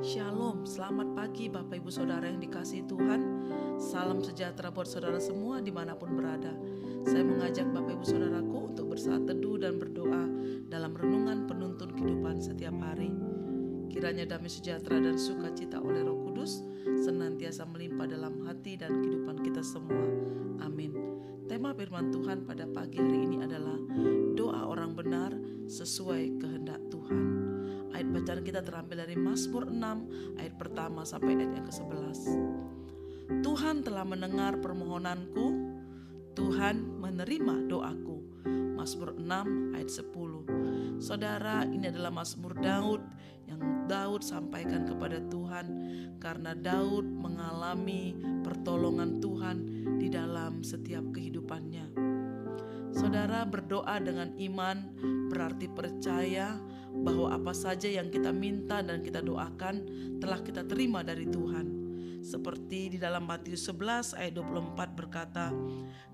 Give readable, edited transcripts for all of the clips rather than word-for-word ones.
Shalom, selamat pagi Bapak Ibu Saudara yang dikasihi Tuhan. Salam sejahtera buat saudara semua dimanapun berada. Saya mengajak Bapak Ibu Saudaraku untuk bersaat teduh dan berdoa dalam renungan penuntun kehidupan setiap hari. Kiranya damai sejahtera dan sukacita oleh Roh Kudus senantiasa melimpah dalam hati dan kehidupan kita semua. Amin. Tema firman Tuhan pada pagi hari ini adalah doa orang benar sesuai kehendak Tuhan. Ayat bacaan kita terambil dari Mazmur 6 ayat pertama sampai ayat yang ke-11. Tuhan telah mendengar permohonanku, Tuhan menerima doaku. Mazmur 6 ayat 10. Saudara, ini adalah Mazmur Daud yang Daud sampaikan kepada Tuhan karena Daud mengalami pertolongan Tuhan di dalam setiap kehidupannya. Saudara, berdoa dengan iman berarti percaya bahwa apa saja yang kita minta dan kita doakan telah kita terima dari Tuhan. Seperti di dalam Matius 11 ayat 24 berkata,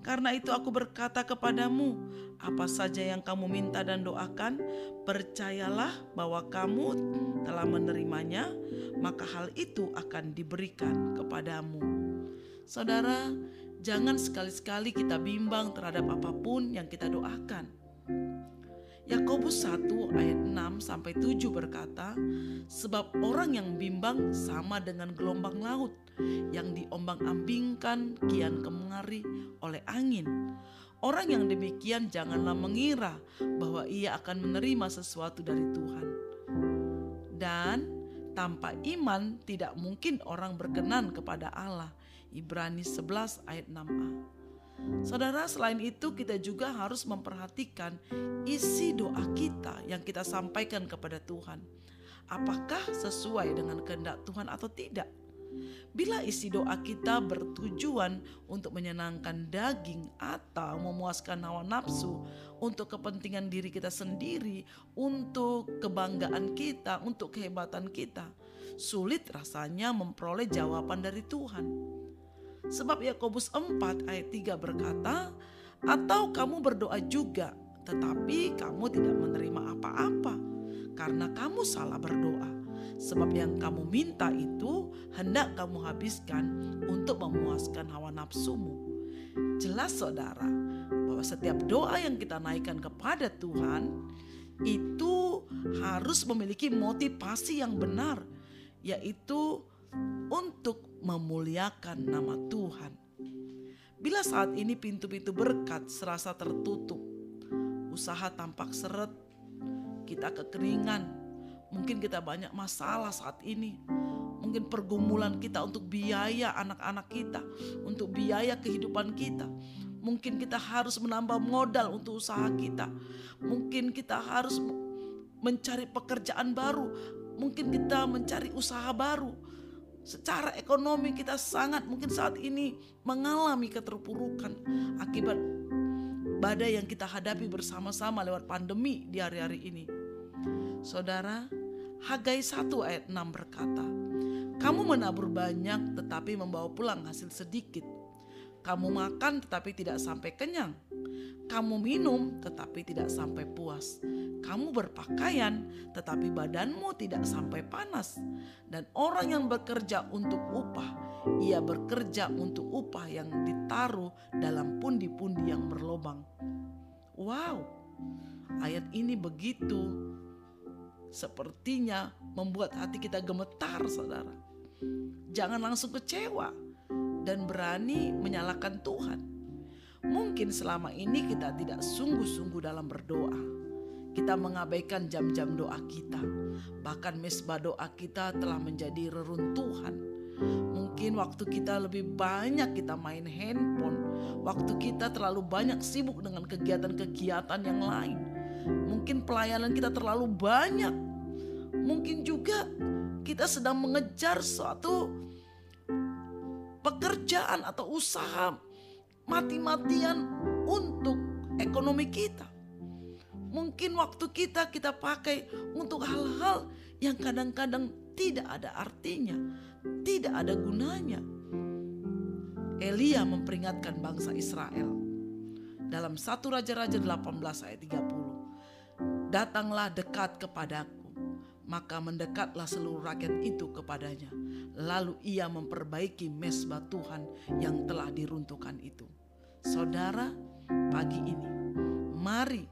"Karena itu aku berkata kepadamu, apa saja yang kamu minta dan doakan, percayalah bahwa kamu telah menerimanya, maka hal itu akan diberikan kepadamu." Saudara, jangan sekali-sekali kita bimbang terhadap apapun yang kita doakan. Yakobus 1 ayat 6-7 berkata, "Sebab orang yang bimbang sama dengan gelombang laut yang diombang-ambingkan kian kemari oleh angin. Orang yang demikian janganlah mengira bahwa ia akan menerima sesuatu dari Tuhan." Dan tanpa iman tidak mungkin orang berkenan kepada Allah. Ibrani 11 ayat 6a. Saudara, selain itu kita juga harus memperhatikan isi doa kita yang kita sampaikan kepada Tuhan. Apakah sesuai dengan kehendak Tuhan atau tidak? Bila isi doa kita bertujuan untuk menyenangkan daging atau memuaskan hawa nafsu, untuk kepentingan diri kita sendiri, untuk kebanggaan kita, untuk kehebatan kita, sulit rasanya memperoleh jawaban dari Tuhan. Sebab Yakobus 4 ayat 3 berkata, "Atau kamu berdoa juga, tetapi kamu tidak menerima apa-apa, karena kamu salah berdoa. Sebab yang kamu minta itu hendak kamu habiskan untuk memuaskan hawa nafsumu." Jelas saudara, bahwa setiap doa yang kita naikkan kepada Tuhan itu harus memiliki motivasi yang benar, yaitu untuk memuliakan nama Tuhan. Bila saat ini pintu-pintu berkat serasa tertutup, usaha tampak seret, kita kekeringan, mungkin kita banyak masalah saat ini. Mungkin pergumulan kita untuk biaya anak-anak kita, untuk biaya kehidupan kita. Mungkin kita harus menambah modal untuk usaha kita. Mungkin kita harus mencari pekerjaan baru. Mungkin kita mencari usaha baru. Secara ekonomi kita sangat mungkin saat ini mengalami keterpurukan akibat badai yang kita hadapi bersama-sama lewat pandemi di hari-hari ini. Saudara, Hagai 1 ayat 6 berkata, "Kamu menabur banyak tetapi membawa pulang hasil sedikit. Kamu makan tetapi tidak sampai kenyang. Kamu minum tetapi tidak sampai puas. Kamu berpakaian tetapi badanmu tidak sampai panas. Dan orang yang bekerja untuk upah, ia bekerja untuk upah yang ditaruh dalam pundi-pundi yang berlobang." Wow, ayat ini begitu sepertinya membuat hati kita gemetar, saudara. Jangan langsung kecewa dan berani menyalahkan Tuhan. Mungkin selama ini kita tidak sungguh-sungguh dalam berdoa. Kita mengabaikan jam-jam doa kita. Bahkan mesbah doa kita telah menjadi reruntuhan. Mungkin waktu kita lebih banyak kita main handphone. Waktu kita terlalu banyak sibuk dengan kegiatan-kegiatan yang lain. Mungkin pelayanan kita terlalu banyak. Mungkin juga kita sedang mengejar suatu pekerjaan atau usaha mati-matian untuk ekonomi kita. Mungkin waktu kita pakai untuk hal-hal yang kadang-kadang tidak ada artinya, tidak ada gunanya. Elia memperingatkan bangsa Israel dalam 1 Raja-Raja 18 ayat 30. "Datanglah dekat kepadaku, maka mendekatlah seluruh rakyat itu kepadanya. Lalu ia memperbaiki mezbah Tuhan yang telah diruntuhkan itu. Saudara, pagi ini, mari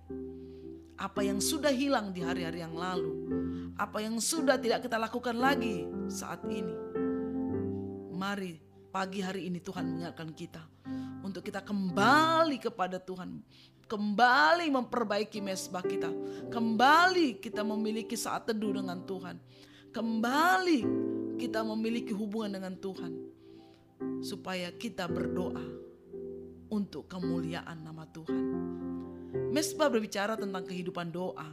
apa yang sudah hilang di hari-hari yang lalu, apa yang sudah tidak kita lakukan lagi saat ini, mari pagi hari ini Tuhan mengingatkan kita untuk kita kembali kepada Tuhan, kembali memperbaiki mezbah kita, kembali kita memiliki saat teduh dengan Tuhan, kembali kita memiliki hubungan dengan Tuhan, supaya kita berdoa untuk kemuliaan nama Tuhan. Mezbah berbicara tentang kehidupan doa.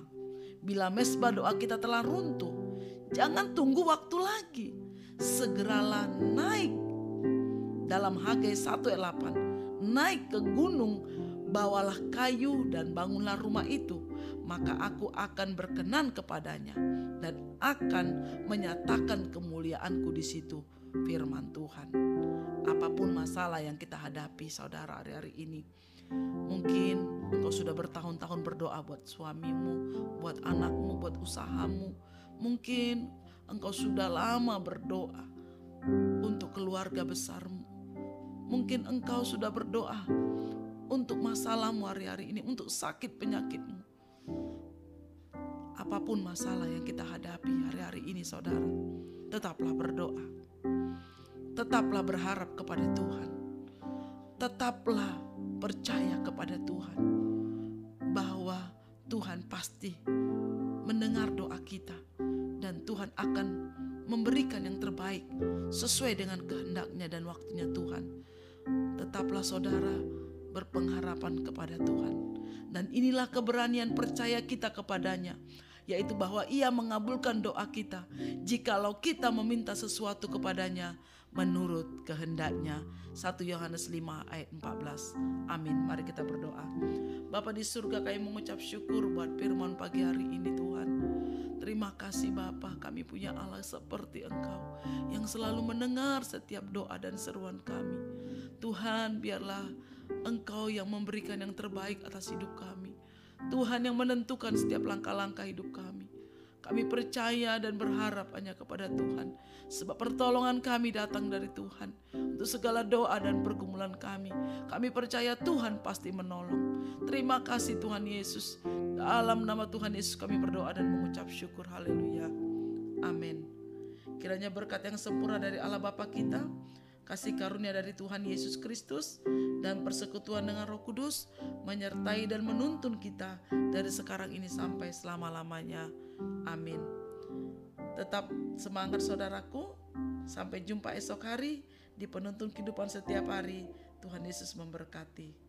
Bila mezbah doa kita telah runtuh, jangan tunggu waktu lagi, segeralah naik. Dalam Hagai 1:8, naik ke gunung, bawalah kayu dan bangunlah rumah itu, maka aku akan berkenan kepadanya dan akan menyatakan kemuliaanku di situ, firman Tuhan. Apapun masalah yang kita hadapi saudara hari-hari ini, mungkin engkau sudah bertahun-tahun berdoa buat suamimu, buat anakmu, buat usahamu, mungkin engkau sudah lama berdoa untuk keluarga besarmu, mungkin engkau sudah berdoa untuk masalahmu hari-hari ini, untuk sakit penyakitmu. Apapun masalah yang kita hadapi hari-hari ini saudara, tetaplah berdoa, tetaplah berharap kepada Tuhan, tetaplah percaya kepada Tuhan bahwa Tuhan pasti mendengar doa kita dan Tuhan akan memberikan yang terbaik sesuai dengan kehendaknya dan waktunya Tuhan. Tetaplah saudara berpengharapan kepada Tuhan, dan inilah keberanian percaya kita kepadanya, yaitu bahwa ia mengabulkan doa kita jikalau kita meminta sesuatu kepadanya menurut kehendaknya. 1 Yohanes 5:14. Amin. Mari kita berdoa. Bapa di surga, kami mengucap syukur buat firman pagi hari ini Tuhan. Terima kasih Bapa, kami punya Allah seperti Engkau yang selalu mendengar setiap doa dan seruan kami. Tuhan, biarlah Engkau yang memberikan yang terbaik atas hidup kami. Tuhan yang menentukan setiap langkah-langkah hidup kami. Kami percaya dan berharap hanya kepada Tuhan, sebab pertolongan kami datang dari Tuhan. Untuk segala doa dan pergumulan kami, kami percaya Tuhan pasti menolong. Terima kasih Tuhan Yesus. Dalam nama Tuhan Yesus kami berdoa dan mengucap syukur. Haleluya. Amin. Kiranya berkat yang sempurna dari Allah Bapa kita, kasih karunia dari Tuhan Yesus Kristus, dan persekutuan dengan Roh Kudus menyertai dan menuntun kita dari sekarang ini sampai selama-lamanya. Amin. Tetap semangat saudaraku. Sampai jumpa esok hari di Penuntun Kehidupan Setiap Hari. Tuhan Yesus memberkati.